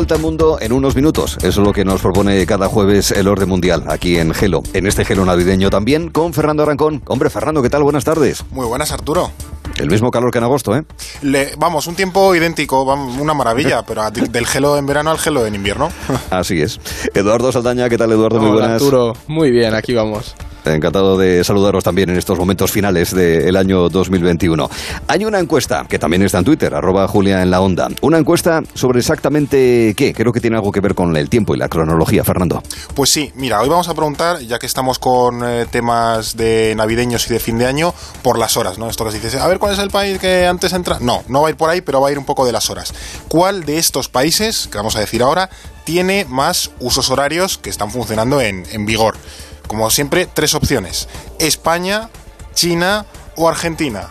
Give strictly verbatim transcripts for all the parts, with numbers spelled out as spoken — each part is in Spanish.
vuelta al mundo en unos minutos. Eso es lo que nos propone cada jueves El Orden Mundial, aquí en Gelo. En este Gelo navideño también, con Fernando Arancón. Hombre, Fernando, ¿qué tal? Buenas tardes. Muy buenas, Arturo. El mismo calor que en agosto, ¿eh? Le, vamos, un tiempo idéntico, vamos, una maravilla, pero a, del gelo en verano al gelo en invierno. Así es. Eduardo Saldaña, ¿qué tal, Eduardo? Muy buenas. Arturo, muy bien, aquí vamos. Encantado de saludaros también en estos momentos finales del año dos mil veintiuno. Hay una encuesta, que también está en Twitter, arroba Julia en la Onda. Una encuesta sobre exactamente qué. Creo que tiene algo que ver con el tiempo y la cronología, Fernando. Pues sí, mira, hoy vamos a preguntar, ya que estamos con eh, temas de navideños y de fin de año, por las horas, ¿no? Esto que dices, a ver cuál es el país que antes entra. No, no va a ir por ahí, pero va a ir un poco de las horas. ¿Cuál de estos países, que vamos a decir ahora, tiene más usos horarios que están funcionando en, en vigor? Como siempre, tres opciones: España, China o Argentina.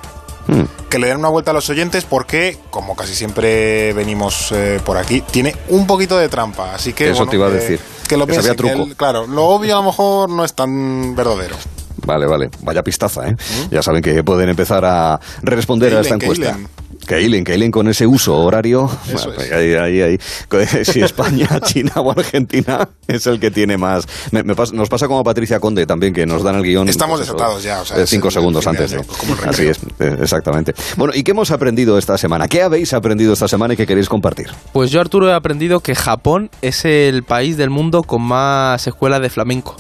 Mm. Que le den una vuelta a los oyentes porque, como casi siempre venimos eh, por aquí, tiene un poquito de trampa. Así que, eso bueno, te iba eh, a decir. Que lo piensen, que el, claro, lo obvio a lo mejor no es tan verdadero. Vale, vale. Vaya pistaza, ¿eh? ¿Mm? Ya saben que pueden empezar a responder a esta encuesta. Keilen, Keilen con ese uso horario. Eso bueno, es. Ahí, ahí, ahí. Si España, China o Argentina es el que tiene más. Me, me pas, nos pasa como a Patricia Conde también, que nos dan el guión. Estamos desatados ya, o sea. Cinco es, segundos antes. De, así es, exactamente. Bueno, ¿y qué hemos aprendido esta semana? ¿Qué habéis aprendido esta semana y qué queréis compartir? Pues yo, Arturo, he aprendido que Japón es el país del mundo con más escuelas de flamenco.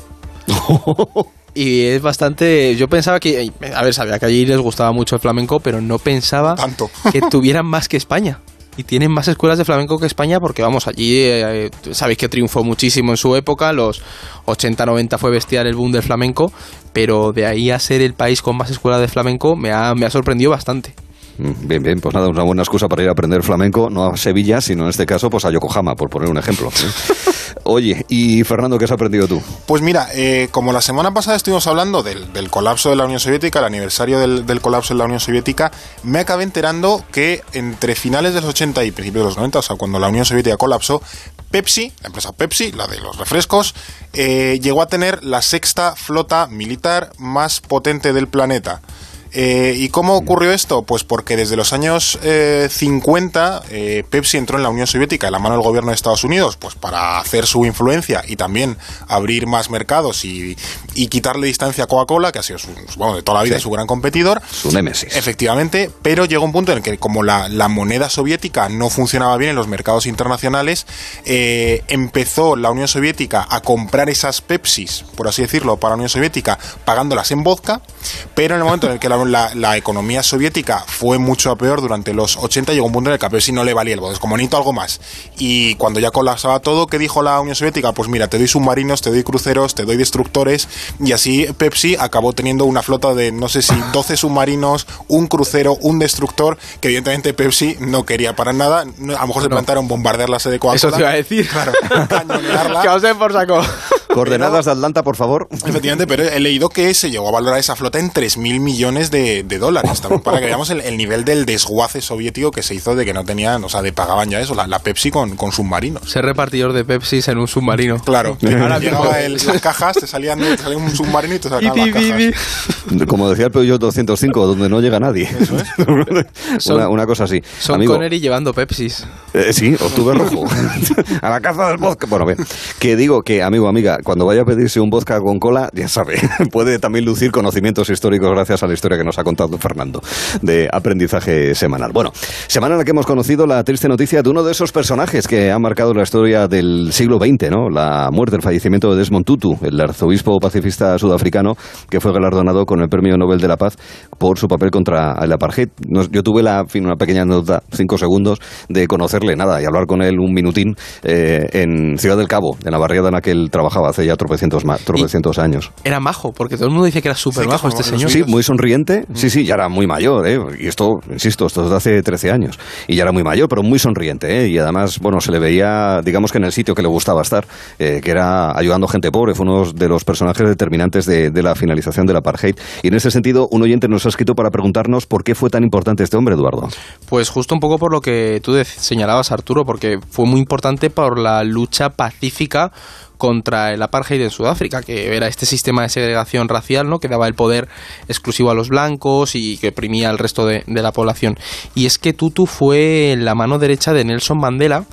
Y es bastante... Yo pensaba que... A ver, sabía que allí les gustaba mucho el flamenco, pero no pensaba tanto que tuvieran más que España. Y tienen más escuelas de flamenco que España porque, vamos, allí... Eh, sabéis que triunfó muchísimo en su época. Los ochenta noventa fue bestial el boom del flamenco. Pero de ahí a ser el país con más escuelas de flamenco me ha, me ha sorprendido bastante. Bien, bien, pues nada, una buena excusa para ir a aprender flamenco, no a Sevilla, sino en este caso pues a Yokohama, por poner un ejemplo. Oye, y Fernando, ¿qué has aprendido tú? Pues mira, eh, como la semana pasada estuvimos hablando del, del colapso de la Unión Soviética, el aniversario del, del colapso de la Unión Soviética, me acabé enterando que entre finales de los ochenta y principios de los noventa, o sea, cuando la Unión Soviética colapsó, Pepsi, la empresa Pepsi, la de los refrescos, eh, llegó a tener la sexta flota militar más potente del planeta. Eh, ¿Y cómo ocurrió esto? Pues porque desde los años eh, cincuenta eh, Pepsi entró en la Unión Soviética de la mano del gobierno de Estados Unidos, pues para hacer su influencia y también abrir más mercados y, y quitarle distancia a Coca-Cola, que ha sido su, bueno, de toda la vida sí. su gran competidor, su némesis. Efectivamente, pero llegó un punto en el que como la, la moneda soviética no funcionaba bien en los mercados internacionales, eh, empezó la Unión Soviética a comprar esas Pepsis, por así decirlo, para la Unión Soviética, pagándolas en vodka, pero en el momento en el que la La, la economía soviética fue mucho peor durante los ochenta, llegó un punto en el que a Pepsi no le valía el vodka, como bonito algo más. Y cuando ya colapsaba todo, ¿qué dijo la Unión Soviética? Pues mira, te doy submarinos, te doy cruceros, te doy destructores, y así Pepsi acabó teniendo una flota de, no sé si doce submarinos, un crucero, un destructor, que evidentemente Pepsi no quería para nada. A lo mejor bueno, se plantaron bombardear la sede de Coca-Cola. Eso te iba a decir. Claro, cañonarla. Que os den por saco. Coordenadas de Atlanta, por favor. Efectivamente, pero he leído que se llegó a valorar esa flota en tres mil millones de, de dólares, también para que veamos el, el nivel del desguace soviético que se hizo de que no tenían, o sea, de pagaban ya eso, la, la Pepsi con, con submarinos. Ser repartidor de Pepsis en un submarino. Claro, ahora llegaba el, las cajas, te salían, te salían un submarino y te sacaban las cajas. Como decía el Peugeot doscientos cinco, donde no llega nadie. Eso es. Son, una, una cosa así. Son amigo, Connery llevando Pepsis. Eh, sí, Octubre Rojo. A la caza del vodka. Bueno, bien, que digo que, amigo, amiga, cuando vaya a pedirse un vodka con cola, ya sabe, puede también lucir conocimientos históricos gracias a la historia que nos ha contado Fernando de aprendizaje semanal. Bueno, semana en la que hemos conocido la triste noticia de uno de esos personajes que ha marcado la historia del siglo veinte, ¿no? La muerte, el fallecimiento de Desmond Tutu, el arzobispo pacifista sudafricano que fue galardonado con el Premio Nobel de la Paz por su papel contra el apartheid. Yo tuve la, en fin, una pequeña anécdota, cinco segundos, de conocerle nada y hablar con él un minutín eh, en Ciudad del Cabo, en la barriada en la que él trabajaba hace ya tropecientos, ma- tropecientos años. Era majo, porque todo el mundo dice que era súper sí, majo este señor. Sí, muy sonriente, sí, sí, ya era muy mayor, ¿eh? Y esto, insisto, esto es de hace trece años, y ya era muy mayor, pero muy sonriente, ¿eh? Y además, bueno, se le veía, digamos que en el sitio que le gustaba estar, eh, que era ayudando gente pobre, fue uno de los personajes determinantes de, de la finalización del apartheid, y en ese sentido, un oyente nos ha escrito para preguntarnos por qué fue tan importante este hombre, Eduardo. Pues justo un poco por lo que tú señalabas, Arturo, porque fue muy importante por la lucha pacífica contra el apartheid en Sudáfrica, que era este sistema de segregación racial, ¿no?, que daba el poder exclusivo a los blancos y que oprimía al resto de, de la población. Y es que Tutu fue la mano derecha de Nelson Mandela,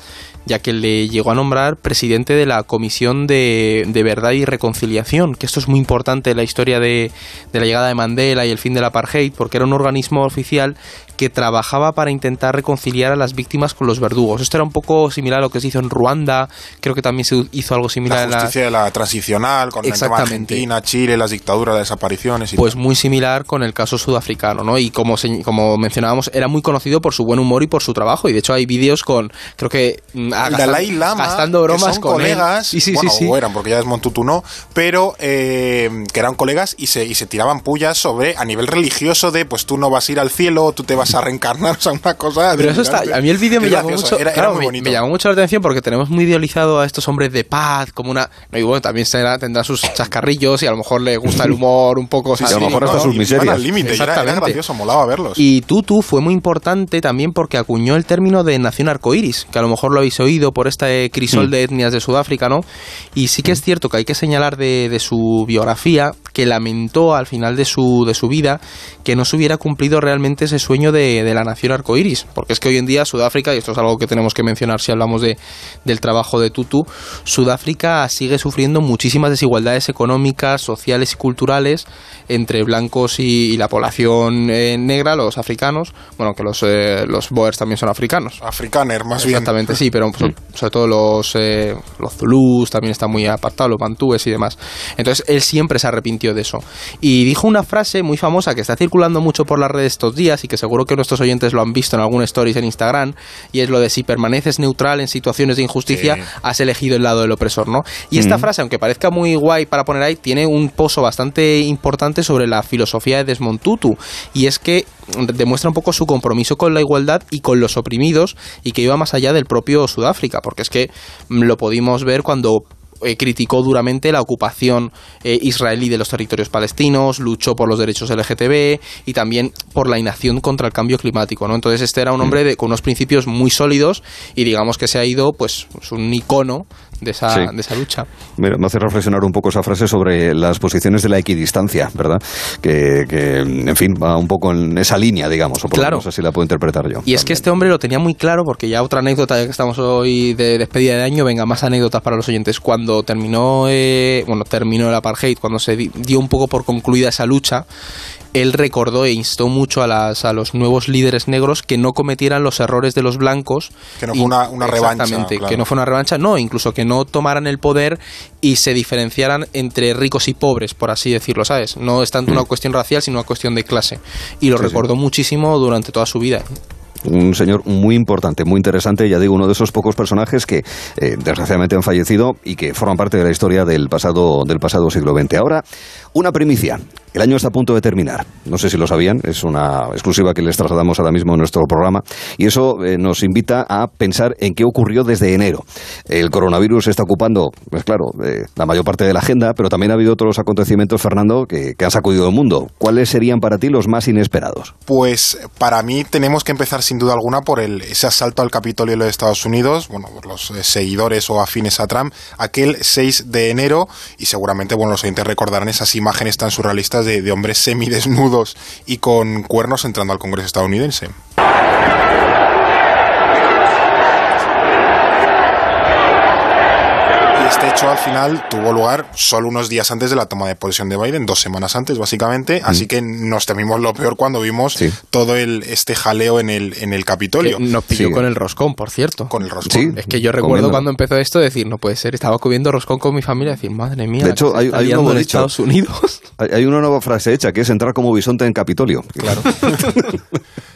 ya que le llegó a nombrar presidente de la Comisión de, de Verdad y Reconciliación, que esto es muy importante en la historia de, de la llegada de Mandela y el fin del apartheid, porque era un organismo oficial que trabajaba para intentar reconciliar a las víctimas con los verdugos. Esto era un poco similar a lo que se hizo en Ruanda, creo que también se hizo algo similar. La justicia en la... de la transicional, con el tema Argentina, Chile, las dictaduras, las desapariciones... Y pues tal. Muy similar con el caso sudafricano, ¿no? Y como, se, como mencionábamos, era muy conocido por su buen humor y por su trabajo, y de hecho hay vídeos con, creo que... Gastan, Dalai Lama, gastando bromas que son con colegas, sí, sí, bueno, sí, sí. o eran, porque ya Desmond Tutu no, pero eh, que eran colegas y se, y se tiraban pullas sobre, a nivel religioso, de pues tú no vas a ir al cielo, tú te vas a reencarnar, o sea, una cosa... Pero eso está, a mí el vídeo me llamó mucho, era, claro, era muy me, me llamó mucho la atención, porque tenemos muy idealizado a estos hombres de paz, como una... No, y bueno, también será, tendrá sus chascarrillos y a lo mejor le gusta el humor un poco... Sí, sí, a lo mejor no, hasta no, sus miserias. Límite, era, era gracioso, molaba verlos. Y Tutu fue muy importante también porque acuñó el término de nación arcoíris, que a lo mejor lo habéis oído por este crisol de etnias de Sudáfrica, ¿no? Y sí que es cierto que hay que señalar de, de su biografía que lamentó al final de su, de su vida que no se hubiera cumplido realmente ese sueño de, de la nación arcoíris, porque es que hoy en día Sudáfrica, y esto es algo que tenemos que mencionar si hablamos de, del trabajo de Tutu, Sudáfrica sigue sufriendo muchísimas desigualdades económicas, sociales y culturales entre blancos y, y la población eh, negra, los africanos, bueno, que los, eh, los Boers también son africanos. Africaner, más bien. Exactamente, sí. Pero sobre, sobre todo los, eh, los zulús también están muy apartados, los bantúes y demás. Entonces él siempre se arrepintió de eso. Y dijo una frase muy famosa que está circulando mucho por las redes estos días y que seguro que nuestros oyentes lo han visto en algún stories en Instagram, y es lo de: si permaneces neutral en situaciones de injusticia, sí, has elegido el lado del opresor, ¿no? Y mm-hmm. esta frase, aunque parezca muy guay para poner ahí, tiene un pozo bastante importante sobre la filosofía de Desmond Tutu, y es que demuestra un poco su compromiso con la igualdad y con los oprimidos, y que iba más allá del propio Sudáfrica, porque es que lo pudimos ver cuando eh, criticó duramente la ocupación eh, israelí de los territorios palestinos, luchó por los derechos L G T B y también por la inacción contra el cambio climático, ¿no? Entonces este era un hombre de, con unos principios muy sólidos, y digamos que se ha ido, pues, es un icono de esa, sí. de esa lucha. Mira, me hace reflexionar un poco esa frase sobre las posiciones de la equidistancia, ¿verdad? Que, que en fin, va un poco en esa línea, digamos, o por claro. lo menos así la puedo interpretar yo. Y también. Es que este hombre lo tenía muy claro, porque ya otra anécdota, ya que estamos hoy de despedida de año, venga, más anécdotas para los oyentes. Cuando terminó, eh, bueno, terminó el apartheid, cuando se dio un poco por concluida esa lucha, él recordó e instó mucho a, las, a los nuevos líderes negros que no cometieran los errores de los blancos. Que no fue y, una, una revancha. Exactamente, claro. que no fue una revancha, no, incluso que no tomaran el poder y se diferenciaran entre ricos y pobres, por así decirlo, ¿sabes? No es tanto mm. una cuestión racial, sino una cuestión de clase. Y lo sí, recordó sí. muchísimo durante toda su vida. Un señor muy importante, muy interesante, ya digo, uno de esos pocos personajes que eh, desgraciadamente han fallecido y que forman parte de la historia del pasado, del pasado siglo veinte. Ahora, una primicia. El año está a punto de terminar. No sé si lo sabían, es una exclusiva que les trasladamos ahora mismo en nuestro programa, y eso eh, nos invita a pensar en qué ocurrió desde enero. El coronavirus está ocupando, pues claro, eh, la mayor parte de la agenda, pero también ha habido otros acontecimientos, Fernando, que, que han sacudido el mundo. ¿Cuáles serían para ti los más inesperados? Pues para mí tenemos que empezar sin duda alguna por el, ese asalto al Capitolio de los Estados Unidos, bueno, por los seguidores o afines a Trump, aquel seis de enero, y seguramente, bueno, los oyentes recordarán esas imágenes tan surrealistas de, de hombres semidesnudos y con cuernos entrando al Congreso estadounidense. Este hecho al final tuvo lugar solo unos días antes de la toma de posesión de Biden, dos semanas antes básicamente, mm. así que nos temimos lo peor cuando vimos sí. todo el este jaleo en el en el Capitolio. Que nos pilló sí. con el roscón, por cierto. Con el roscón. Sí, es que yo recuerdo comiendo. Cuando empezó esto decir, no puede ser, estaba comiendo roscón con mi familia, decir, madre mía, de hecho, hay, hay un en Estados Unidos. Hay, hay una nueva frase hecha que es entrar como bisonte en Capitolio. Claro.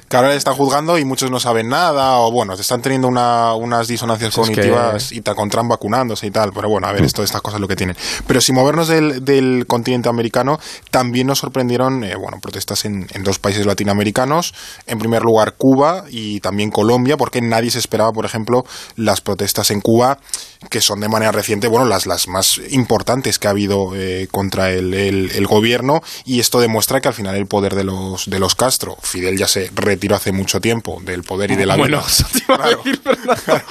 Que ahora le están juzgando y muchos no saben nada, o bueno, están teniendo una, unas disonancias pues cognitivas es que... y tal, con Trump vacunándose y tal, pero bueno, a ver, esto, estas cosas es lo que tienen. Pero sin movernos del, del continente americano, también nos sorprendieron, eh, bueno, protestas en, en dos países latinoamericanos, en primer lugar Cuba y también Colombia, porque nadie se esperaba, por ejemplo, las protestas en Cuba, que son de manera reciente, bueno, las, las más importantes que ha habido eh, contra el, el, el gobierno, y esto demuestra que al final el poder de los, de los Castro, Fidel ya se retiró retiró hace mucho tiempo del poder y de la vida. Bueno, eso te iba a decir, Fernando.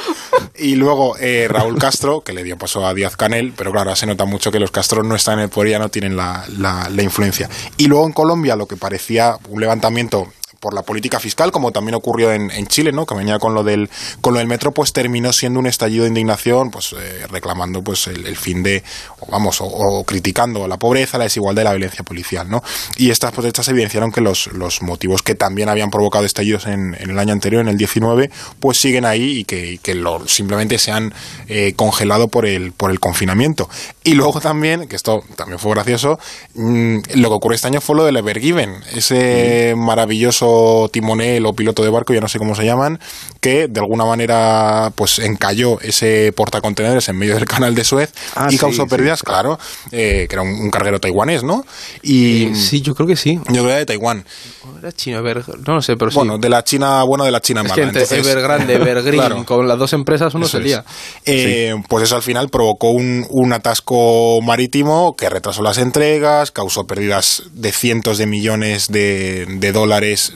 Y luego eh, Raúl Castro, que le dio paso a Díaz-Canel, pero claro, ahora se nota mucho que los Castro no están en el poder, ya no tienen la, la, la influencia. Y luego en Colombia, lo que parecía un levantamiento por la política fiscal, como también ocurrió en, en Chile, ¿no?, que venía con lo del con lo del metro, pues terminó siendo un estallido de indignación, pues eh, reclamando pues el, el fin de, o vamos, o, o criticando la pobreza, la desigualdad y la violencia policial, ¿no? Y estas protestas evidenciaron que los, los motivos que también habían provocado estallidos en, en el año anterior, en el diecinueve, pues siguen ahí y que, y que lo, simplemente se han eh, congelado por el, por el confinamiento. Y luego también, que esto también fue gracioso, mmm, lo que ocurrió este año fue lo del Ever Given, ese mm. maravilloso timonel o piloto de barco, ya no sé cómo se llaman, que de alguna manera pues encalló ese portacontenedores en medio del canal de Suez ah, y sí, causó pérdidas, sí, claro, eh, que era un, un carguero taiwanés, ¿no? Y eh, sí, yo creo que sí. Yo creo que era de Taiwán. Era China, Ever, no lo sé, pero sí. Bueno, de la China, bueno, de la China mala. Entonces, Evergrande, Evergreen, claro, con las dos empresas uno sería. Eh, sí. Pues eso al final provocó un, un atasco marítimo que retrasó las entregas, causó pérdidas de cientos de millones de, de dólares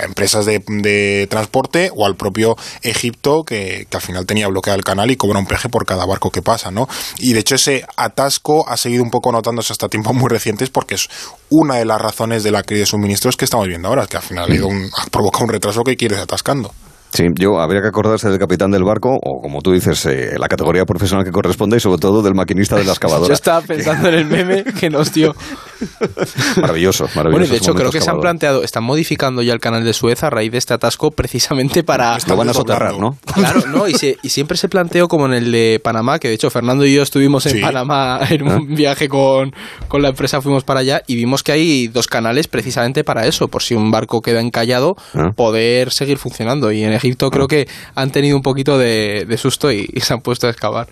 a empresas de, de transporte o al propio Egipto, que, que al final tenía bloqueado el canal y cobra un peaje por cada barco que pasa, ¿no? Y de hecho ese atasco ha seguido un poco notándose hasta tiempos muy recientes, porque es una de las razones de la crisis de suministros que estamos viendo ahora, que al final ha, ido un, ha provocado un retraso que quiere ir atascando. Sí, yo habría que acordarse del capitán del barco, o como tú dices, eh, la categoría profesional que corresponde, y sobre todo del maquinista de la excavadora. Yo estaba pensando en el meme que nos dio. Maravilloso, maravilloso. Bueno, y de hecho creo que excavador. Se han planteado, están modificando ya el canal de Suez a raíz de este atasco precisamente para... Lo van a soterrar, ¿no? Claro, no, y, se, y siempre se planteó como en el de Panamá, que de hecho Fernando y yo estuvimos en sí. Panamá en un ¿Eh? viaje con, con la empresa, fuimos para allá y vimos que hay dos canales precisamente para eso, por si un barco queda encallado, ¿Eh? poder seguir funcionando. Y en Egipto creo que han tenido un poquito de, de susto y, y se han puesto a excavar.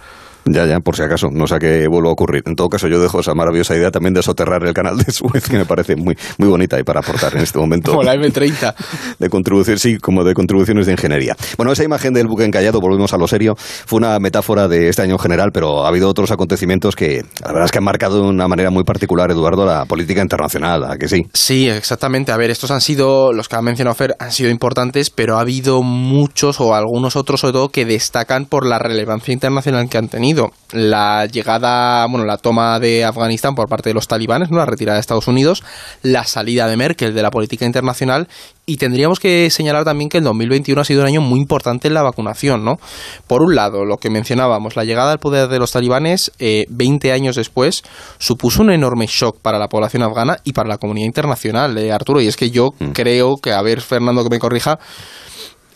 Ya, ya, por si acaso, no sé qué vuelva a ocurrir. En todo caso, yo dejo esa maravillosa idea también de soterrar el canal de Suez, que me parece muy, muy bonita y para aportar en este momento. Como la eme treinta. De contribución, sí, como de contribuciones de ingeniería. Bueno, esa imagen del buque encallado, volvemos a lo serio, fue una metáfora de este año en general, pero ha habido otros acontecimientos que, la verdad es que han marcado de una manera muy particular, Eduardo, la política internacional, ¿a que sí? Sí, exactamente. A ver, estos han sido, los que ha mencionado Fer, han sido importantes, pero ha habido muchos o algunos otros, sobre todo, que destacan por la relevancia internacional que han tenido. La llegada, bueno, la toma de Afganistán por parte de los talibanes, ¿no?, la retirada de Estados Unidos, la salida de Merkel de la política internacional. Y tendríamos que señalar también que el dos mil veintiuno ha sido un año muy importante en la vacunación, ¿no? Por un lado, lo que mencionábamos, la llegada al poder de los talibanes, eh, veinte años después, supuso un enorme shock para la población afgana y para la comunidad internacional, eh, Arturo. Y es que yo mm. creo que, a ver, Fernando, que me corrija,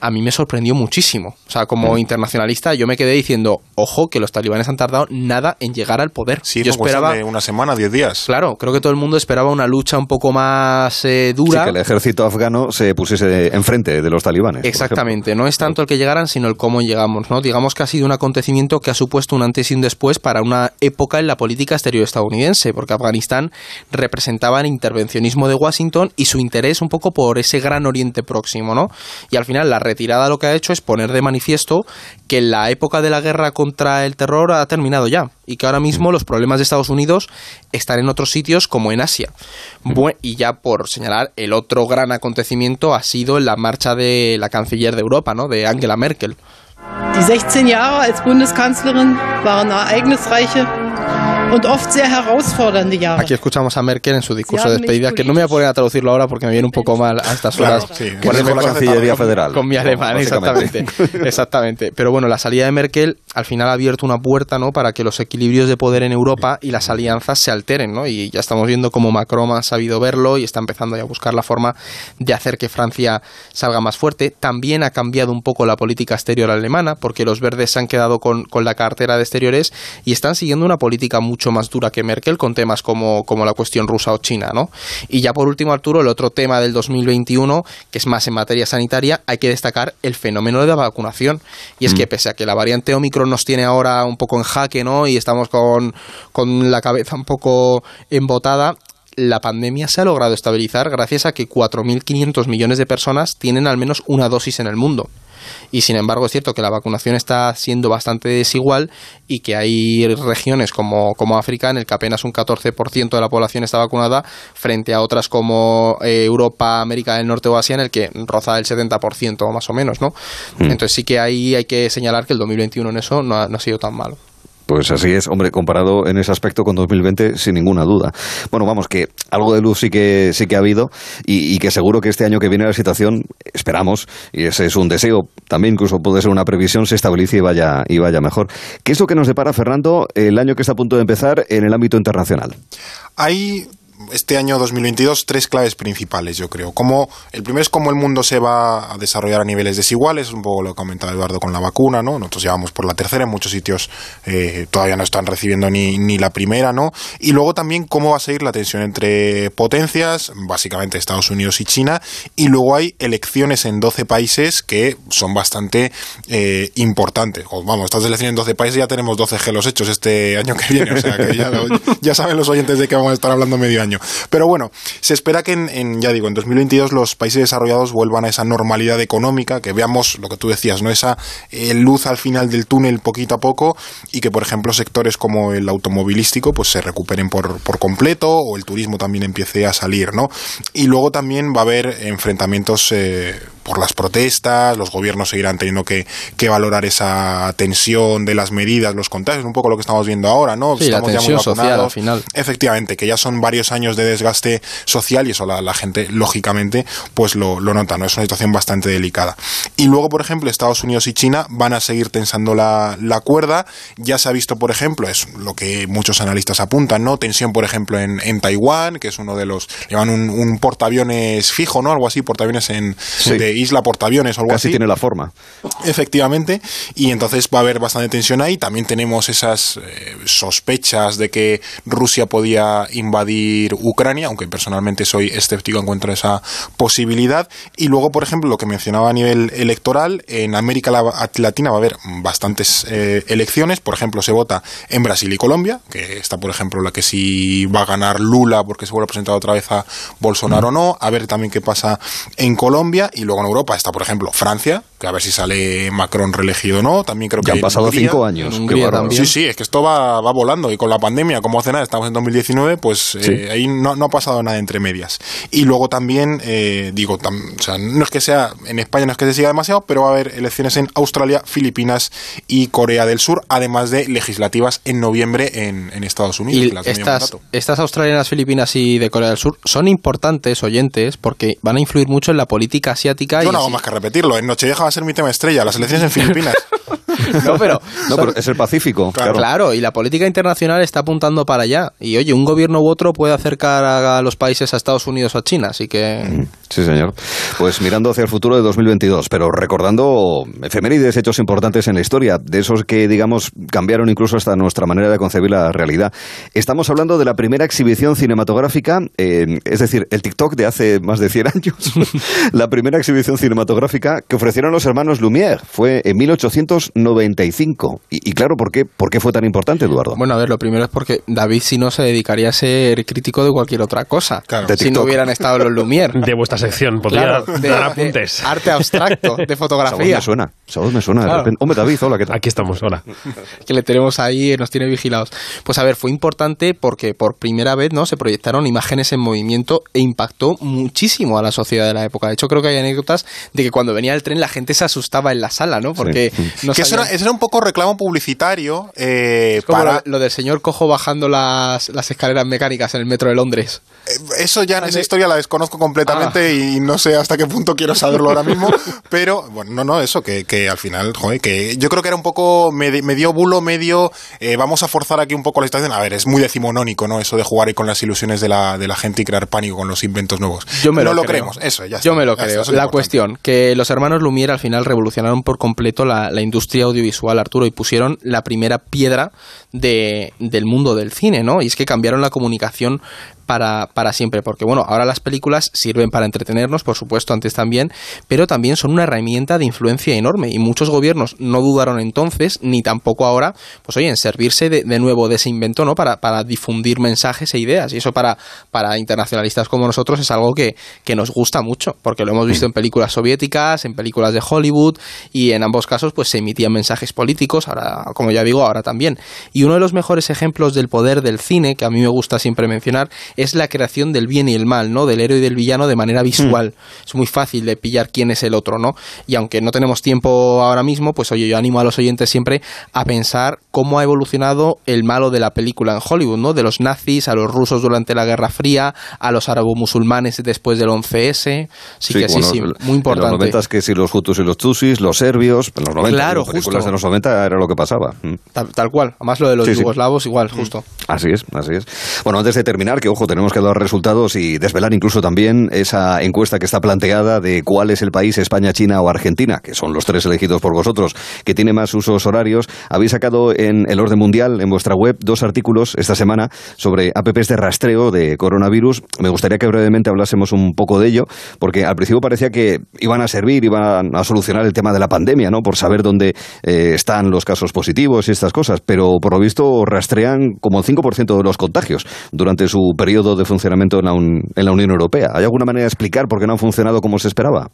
a mí me sorprendió muchísimo. O sea, como internacionalista, yo me quedé diciendo, ojo, que los talibanes han tardado nada en llegar al poder. Sí, yo esperaba de una semana, diez días. Claro, creo que todo el mundo esperaba una lucha un poco más eh, dura. Sí, que el ejército afgano se pusiese enfrente de los talibanes. Exactamente. No es tanto el que llegaran, sino el cómo llegamos, ¿no? Digamos que ha sido un acontecimiento que ha supuesto un antes y un después para una época en la política exterior estadounidense, porque Afganistán representaba el intervencionismo de Washington y su interés un poco por ese gran Oriente Próximo, ¿no? Y al final la red retirada lo que ha hecho es poner de manifiesto que la época de la guerra contra el terror ha terminado ya y que ahora mismo los problemas de Estados Unidos están en otros sitios como en Asia. Bueno, y ya por señalar, el otro gran acontecimiento ha sido la marcha de la canciller de Europa, ¿no?, de Angela Merkel. Die sechzehn Jahre als Bundeskanzlerin waren ereignisreiche. Aquí escuchamos a Merkel en su discurso de despedida, que no me voy a poner a traducirlo ahora porque me viene un poco mal a estas horas. Claro, sí, con, con la Cancillería Federal. Con mi alemán, exactamente. Exactamente. Pero bueno, la salida de Merkel al final ha abierto una puerta, ¿no?, para que los equilibrios de poder en Europa y las alianzas se alteren, ¿no? Y ya estamos viendo cómo Macron ha sabido verlo y está empezando ya a buscar la forma de hacer que Francia salga más fuerte. También ha cambiado un poco la política exterior alemana, porque los verdes se han quedado con, con la cartera de exteriores y están siguiendo una política mucho más dura que Merkel, con temas como, como la cuestión rusa o China, ¿no? Y ya por último, Arturo, el otro tema del dos mil veintiuno, que es más en materia sanitaria, hay que destacar el fenómeno de la vacunación. Y es mm. que pese a que la variante Omicron nos tiene ahora un poco en jaque, ¿no?, y estamos con, con la cabeza un poco embotada, la pandemia se ha logrado estabilizar gracias a que cuatro mil quinientos millones de personas tienen al menos una dosis en el mundo. y sin embargo es cierto que la vacunación está siendo bastante desigual y que hay regiones como, como África en el que apenas un catorce por ciento de la población está vacunada frente a otras como eh, Europa, América del Norte o Asia en el que roza el setenta por ciento más o menos, ¿no? Mm. Entonces sí que ahí hay que señalar que el dos mil veintiuno en eso no ha, no ha sido tan malo. Pues así es, hombre, comparado en ese aspecto con dos mil veinte, sin ninguna duda. Bueno, vamos, que algo de luz sí que sí que ha habido y, y que seguro que este año que viene la situación, esperamos, y ese es un deseo, también incluso puede ser una previsión, se estabilice y vaya, y vaya mejor. ¿Qué es lo que nos depara, Fernando, el año que está a punto de empezar en el ámbito internacional? Hay... Este año dos mil veintidós, tres claves principales, yo creo. Como, el primero es cómo el mundo se va a desarrollar a niveles desiguales, un poco lo que comentaba Eduardo con la vacuna, ¿no? Nosotros llevamos por la tercera, en muchos sitios eh, todavía no están recibiendo ni, ni la primera, ¿no? Y luego también cómo va a seguir la tensión entre potencias, básicamente Estados Unidos y China, y luego hay elecciones en doce países que son bastante eh, importantes. O, vamos, estas elecciones en doce países ya tenemos doce gelos hechos este año que viene, o sea que ya, lo, ya saben los oyentes de que vamos a estar hablando medio año. Pero bueno, se espera que en, en ya digo, en dos mil veintidós los países desarrollados vuelvan a esa normalidad económica, que veamos lo que tú decías, ¿no? Esa eh, luz al final del túnel poquito a poco y que, por ejemplo, sectores como el automovilístico pues se recuperen por, por completo o el turismo también empiece a salir, ¿no? Y luego también va a haber enfrentamientos eh, por las protestas, los gobiernos seguirán teniendo que, que valorar esa tensión de las medidas, los contagios, un poco lo que estamos viendo ahora, ¿no? Sí, estamos la tensión ya muy vacunados, social al final. Efectivamente, que ya son varios años de desgaste social y eso la, la gente lógicamente pues lo, lo nota, ¿no? Es una situación bastante delicada. Y luego, por ejemplo, Estados Unidos y China van a seguir tensando la, la cuerda. Ya se ha visto, por ejemplo, es lo que muchos analistas apuntan, ¿no? Tensión, por ejemplo, en, en Taiwán, que es uno de los, llevan un, un portaaviones fijo, ¿no? Algo así, portaaviones en, sí. de isla, portaaviones o algo Casi así. Casi tiene la forma. Efectivamente. Y entonces va a haber bastante tensión ahí. También tenemos esas eh, sospechas de que Rusia podía invadir Ucrania, aunque personalmente soy escéptico en cuanto a esa posibilidad. Y luego, por ejemplo, lo que mencionaba a nivel electoral, en América Latina va a haber bastantes eh, elecciones. Por ejemplo, se vota en Brasil y Colombia, que está, por ejemplo, la que sí va a ganar Lula porque se vuelve a presentar otra vez a Bolsonaro o no. A ver también qué pasa en Colombia. Y luego en Europa está, por ejemplo, Francia, que a ver si sale Macron reelegido o no. También creo que ya han pasado Hungría, cinco años. Hungría, sí, sí, es que esto va, va volando. Y con la pandemia, como hace nada, estamos en dos mil diecinueve, pues... Sí. Eh, Ahí no, no ha pasado nada entre medias. Y luego también, eh, digo, tam, o sea, no es que sea, en España no es que se siga demasiado, pero va a haber elecciones en Australia, Filipinas y Corea del Sur, además de legislativas en noviembre en, en Estados Unidos. Y estas, estas australianas, Filipinas y de Corea del Sur son importantes, oyentes, porque van a influir mucho en la política asiática. Yo y no hago más que repetirlo, en Nochevieja va a ser mi tema estrella, las elecciones en Filipinas. No, pero, no, pero es el Pacífico. Claro. Claro, y la política internacional está apuntando para allá. Y oye, un gobierno u otro puede acercar a los países a Estados Unidos o a China, así que... Sí, señor. Pues mirando hacia el futuro de dos mil veintidós, pero recordando efemérides, hechos importantes en la historia, de esos que, digamos, cambiaron incluso hasta nuestra manera de concebir la realidad. Estamos hablando de la primera exhibición cinematográfica, eh, es decir, el TikTok de hace más de cien años, la primera exhibición cinematográfica que ofrecieron los hermanos Lumière, fue en mil ochocientos noventa y cinco. Y, y claro, ¿por qué, ¿por qué fue tan importante, Eduardo? Bueno, a ver, lo primero es porque David, si no, se dedicaría a ser crítico de cualquier otra cosa. Claro. Si no hubieran estado los Lumière. De vuestra sección, podría claro, de, dar apuntes. De arte abstracto, de fotografía. Esa voz me suena, esa voz me suena. Claro. De repente. Hombre, David, hola, ¿qué tal? Aquí estamos, hola. Que le tenemos ahí, nos tiene vigilados. Pues a ver, fue importante porque por primera vez, ¿no?, se proyectaron imágenes en movimiento e impactó muchísimo a la sociedad de la época. De hecho, creo que hay anécdotas de que cuando venía el tren la gente se asustaba en la sala, ¿no? Porque... Sí. No que eso, era, eso era un poco reclamo publicitario. Eh, es como para... lo del señor cojo bajando las, las escaleras mecánicas en el metro de Londres. Eso ya, esa historia la desconozco completamente ah. y no sé hasta qué punto quiero saberlo ahora mismo, pero bueno, no, no, eso, que, que al final, joder, que yo creo que era un poco medio, medio bulo, medio, eh, vamos a forzar aquí un poco la situación, a ver, es muy decimonónico, ¿no?, eso de jugar ahí con las ilusiones de la, de la gente y crear pánico con los inventos nuevos. Yo me no lo, lo creemos, eso, ya está. Yo me lo creo, está, la importante. Cuestión, que los hermanos Lumière al final revolucionaron por completo la, la industria industria audiovisual, Arturo, y pusieron la primera piedra de, del mundo del cine, ¿no? Y es que cambiaron la comunicación para, para siempre, porque bueno, ahora las películas sirven para entretenernos, por supuesto, antes también, pero también son una herramienta de influencia enorme, y muchos gobiernos no dudaron entonces, ni tampoco ahora, pues oye, en servirse de, de nuevo de ese invento, ¿no? Para, para difundir mensajes e ideas, y eso para, para internacionalistas como nosotros es algo que, que nos gusta mucho, porque lo hemos visto en películas soviéticas, en películas de Hollywood, y en ambos casos pues se emitían mensajes políticos, ahora, como ya digo, ahora también. Y uno de los mejores ejemplos del poder del cine, que a mí me gusta siempre mencionar, es la creación del bien y el mal, ¿no? Del héroe y del villano de manera visual. Mm. Es muy fácil de pillar quién es el otro, ¿no? Y aunque no tenemos tiempo ahora mismo, pues oye, yo animo a los oyentes siempre a pensar cómo ha evolucionado el malo de la película en Hollywood, ¿no? De los nazis a los rusos durante la Guerra Fría, a los árabe-musulmanes después del once ese. Sí, sí que bueno, sí, sí, muy importante. En los noventa es que si los hutus y los tutsis, los serbios, en los noventa, claro, en las películas justo de los noventa era lo que pasaba. Tal, tal cual, además lo de los sí, yugoslavos sí, igual, justo. Así es, así es. Bueno, antes de terminar, que ojo, tenemos que dar resultados y desvelar incluso también esa encuesta que está planteada de cuál es el país, España, China o Argentina, que son los tres elegidos por vosotros, que tiene más usos horarios. Habéis sacado en El Orden Mundial, en vuestra web, dos artículos esta semana sobre apps de rastreo de coronavirus. Me gustaría que brevemente hablásemos un poco de ello, porque al principio parecía que iban a servir, iban a solucionar el tema de la pandemia, ¿no? Por saber dónde eh, están los casos positivos y estas cosas, pero por lo visto rastrean como el cinco por ciento de los contagios durante su periodo de funcionamiento en la, un, en la Unión Europea. ¿Hay alguna manera de explicar por qué no ha funcionado como se esperaba?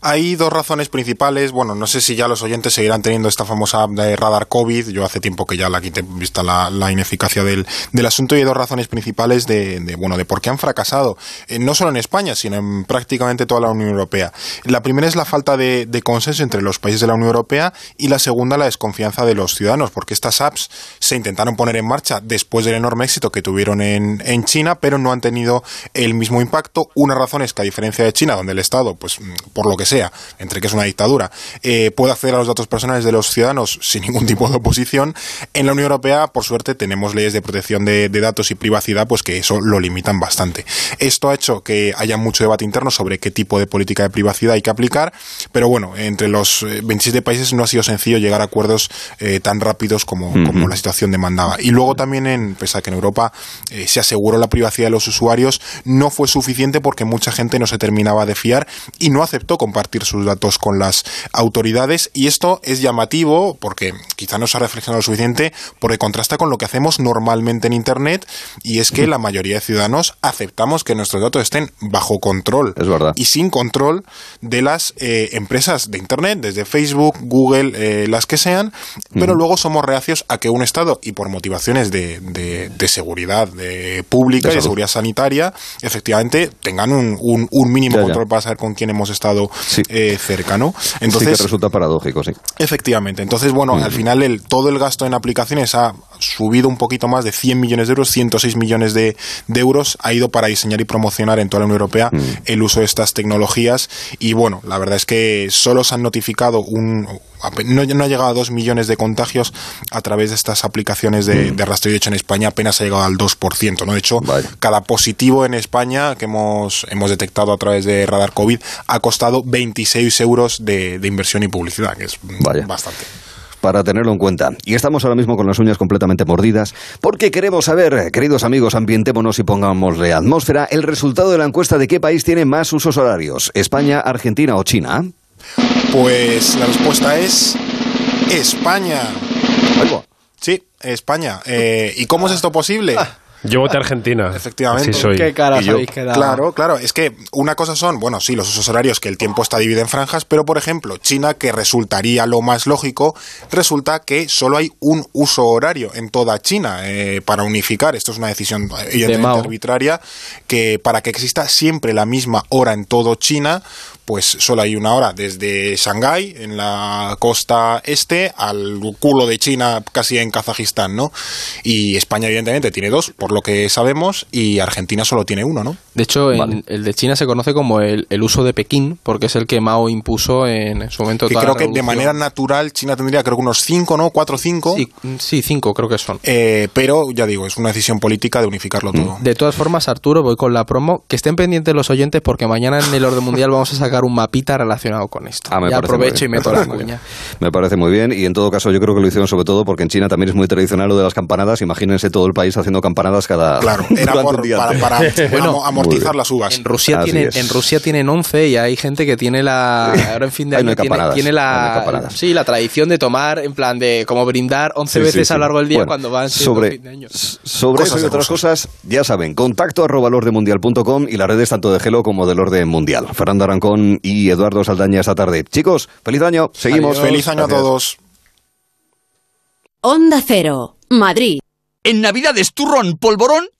Hay dos razones principales. Bueno, no sé si ya los oyentes seguirán teniendo esta famosa app de Radar COVID. Yo hace tiempo que ya la quité vista la, la ineficacia del, del asunto, y hay dos razones principales de, de, bueno, de por qué han fracasado, eh, no solo en España, sino en prácticamente toda la Unión Europea. La primera es la falta de, de consenso entre los países de la Unión Europea, y la segunda la desconfianza de los ciudadanos, porque estas apps se intentaron poner en marcha después del enorme éxito que tuvieron en, en China, pero no han tenido el mismo impacto. Una razón es que, a diferencia de China, donde el Estado, pues por lo que sea, entre que es una dictadura, eh, puede acceder a los datos personales de los ciudadanos sin ningún tipo de oposición, en la Unión Europea, por suerte, tenemos leyes de protección de, de datos y privacidad, pues que eso lo limitan bastante. Esto ha hecho que haya mucho debate interno sobre qué tipo de política de privacidad hay que aplicar, pero bueno, entre los veintisiete países no ha sido sencillo llegar a acuerdos eh, tan rápidos como, uh-huh. como la situación demandaba. Y luego también, en, pese a que en Europa eh, se aseguró la privacidad de los usuarios, no fue suficiente, porque mucha gente no se terminaba de fiar y no aceptó compartir sus datos con las autoridades. Y esto es llamativo, porque quizá no se ha reflexionado lo suficiente, porque contrasta con lo que hacemos normalmente en Internet, y es que la mayoría de ciudadanos aceptamos que nuestros datos estén bajo control y sin control de las eh, empresas de Internet, desde Facebook, Google, eh, las que sean, pero mm. luego somos reacios a que un Estado, y por motivaciones de, de, de seguridad de pública de seguridad sanitaria, efectivamente tengan un, un, un mínimo ya, ya. control para saber con quién hemos estado sí. eh, cerca, ¿no? Entonces, sí que resulta paradójico, sí. Efectivamente. Entonces, bueno, mm. al final el, todo el gasto en aplicaciones ha subido un poquito más de cien millones de euros, ciento seis millones de, de euros ha ido para diseñar y promocionar en toda la Unión Europea mm. el uso de estas tecnologías. Y bueno, la verdad es que solo se han notificado un... No, no ha llegado a dos millones de contagios a través de estas aplicaciones de, mm. de rastreo. De hecho, en España apenas ha llegado al dos por ciento, ¿no? De hecho, vale. cada positivo en España que hemos, hemos detectado a través de Radar COVID ha costado veintiséis euros de, de inversión y publicidad, que es Vaya. bastante. Para tenerlo en cuenta. Y estamos ahora mismo con las uñas completamente mordidas, porque queremos saber, queridos amigos, ambientémonos y pongámosle atmósfera, el resultado de la encuesta de qué país tiene más usos horarios, España, Argentina o China. Pues la respuesta es España. Sí, España. Eh, ¿Y cómo es esto posible? Ah. Yo voté Argentina. Efectivamente. Sí, soy. ¿Qué caras habéis quedado? Claro, claro. Es que una cosa son, bueno, sí, los usos horarios, que el tiempo está dividido en franjas, pero, por ejemplo, China, que resultaría lo más lógico, resulta que solo hay un uso horario en toda China eh, para unificar. Esto es una decisión evidentemente arbitraria, que para que exista siempre la misma hora en todo China, pues solo hay una hora, desde Shanghái, en la costa este, al culo de China, casi en Kazajistán, ¿no? Y España, evidentemente, tiene dos, por lo que sabemos, y Argentina solo tiene uno, ¿no? De hecho, vale. en, el de China se conoce como el, el uso de Pekín, porque es el que Mao impuso en su momento. Que creo que de manera natural China tendría, creo que unos cinco, ¿no? Cuatro o cinco. Sí, sí, cinco creo que son. Eh, pero, ya digo, es una decisión política de unificarlo todo. De todas formas, Arturo, voy con la promo. Que estén pendientes los oyentes, porque mañana en El Orden Mundial vamos a sacar un mapita relacionado con esto. Ah, me ya aprovecho y meto la cuña. Me parece muy bien, y en todo caso yo creo que lo hicieron sobre todo porque en China también es muy tradicional lo de las campanadas. Imagínense todo el país haciendo campanadas cada... Claro, era por, para, para bueno, amortizar las uvas. En Rusia, tienen, en Rusia tienen once y hay gente que tiene la... Ahora en fin de año no tiene, tiene la, no sí, la tradición de tomar, en plan de como brindar once sí, veces sí, sí. a lo largo del día, bueno, cuando van sobre, fin de año. Sobre eso y otras cosas, ya saben, contacto arroba elordenmundial punto com y las redes tanto de Gelo como del Orden Mundial. Fernando Arancón y Eduardo Saldaña esta tarde. Chicos, feliz año. Seguimos. Adiós. Feliz año Gracias. a todos. Onda Cero, Madrid. En Navidades, turrón, polvorón y...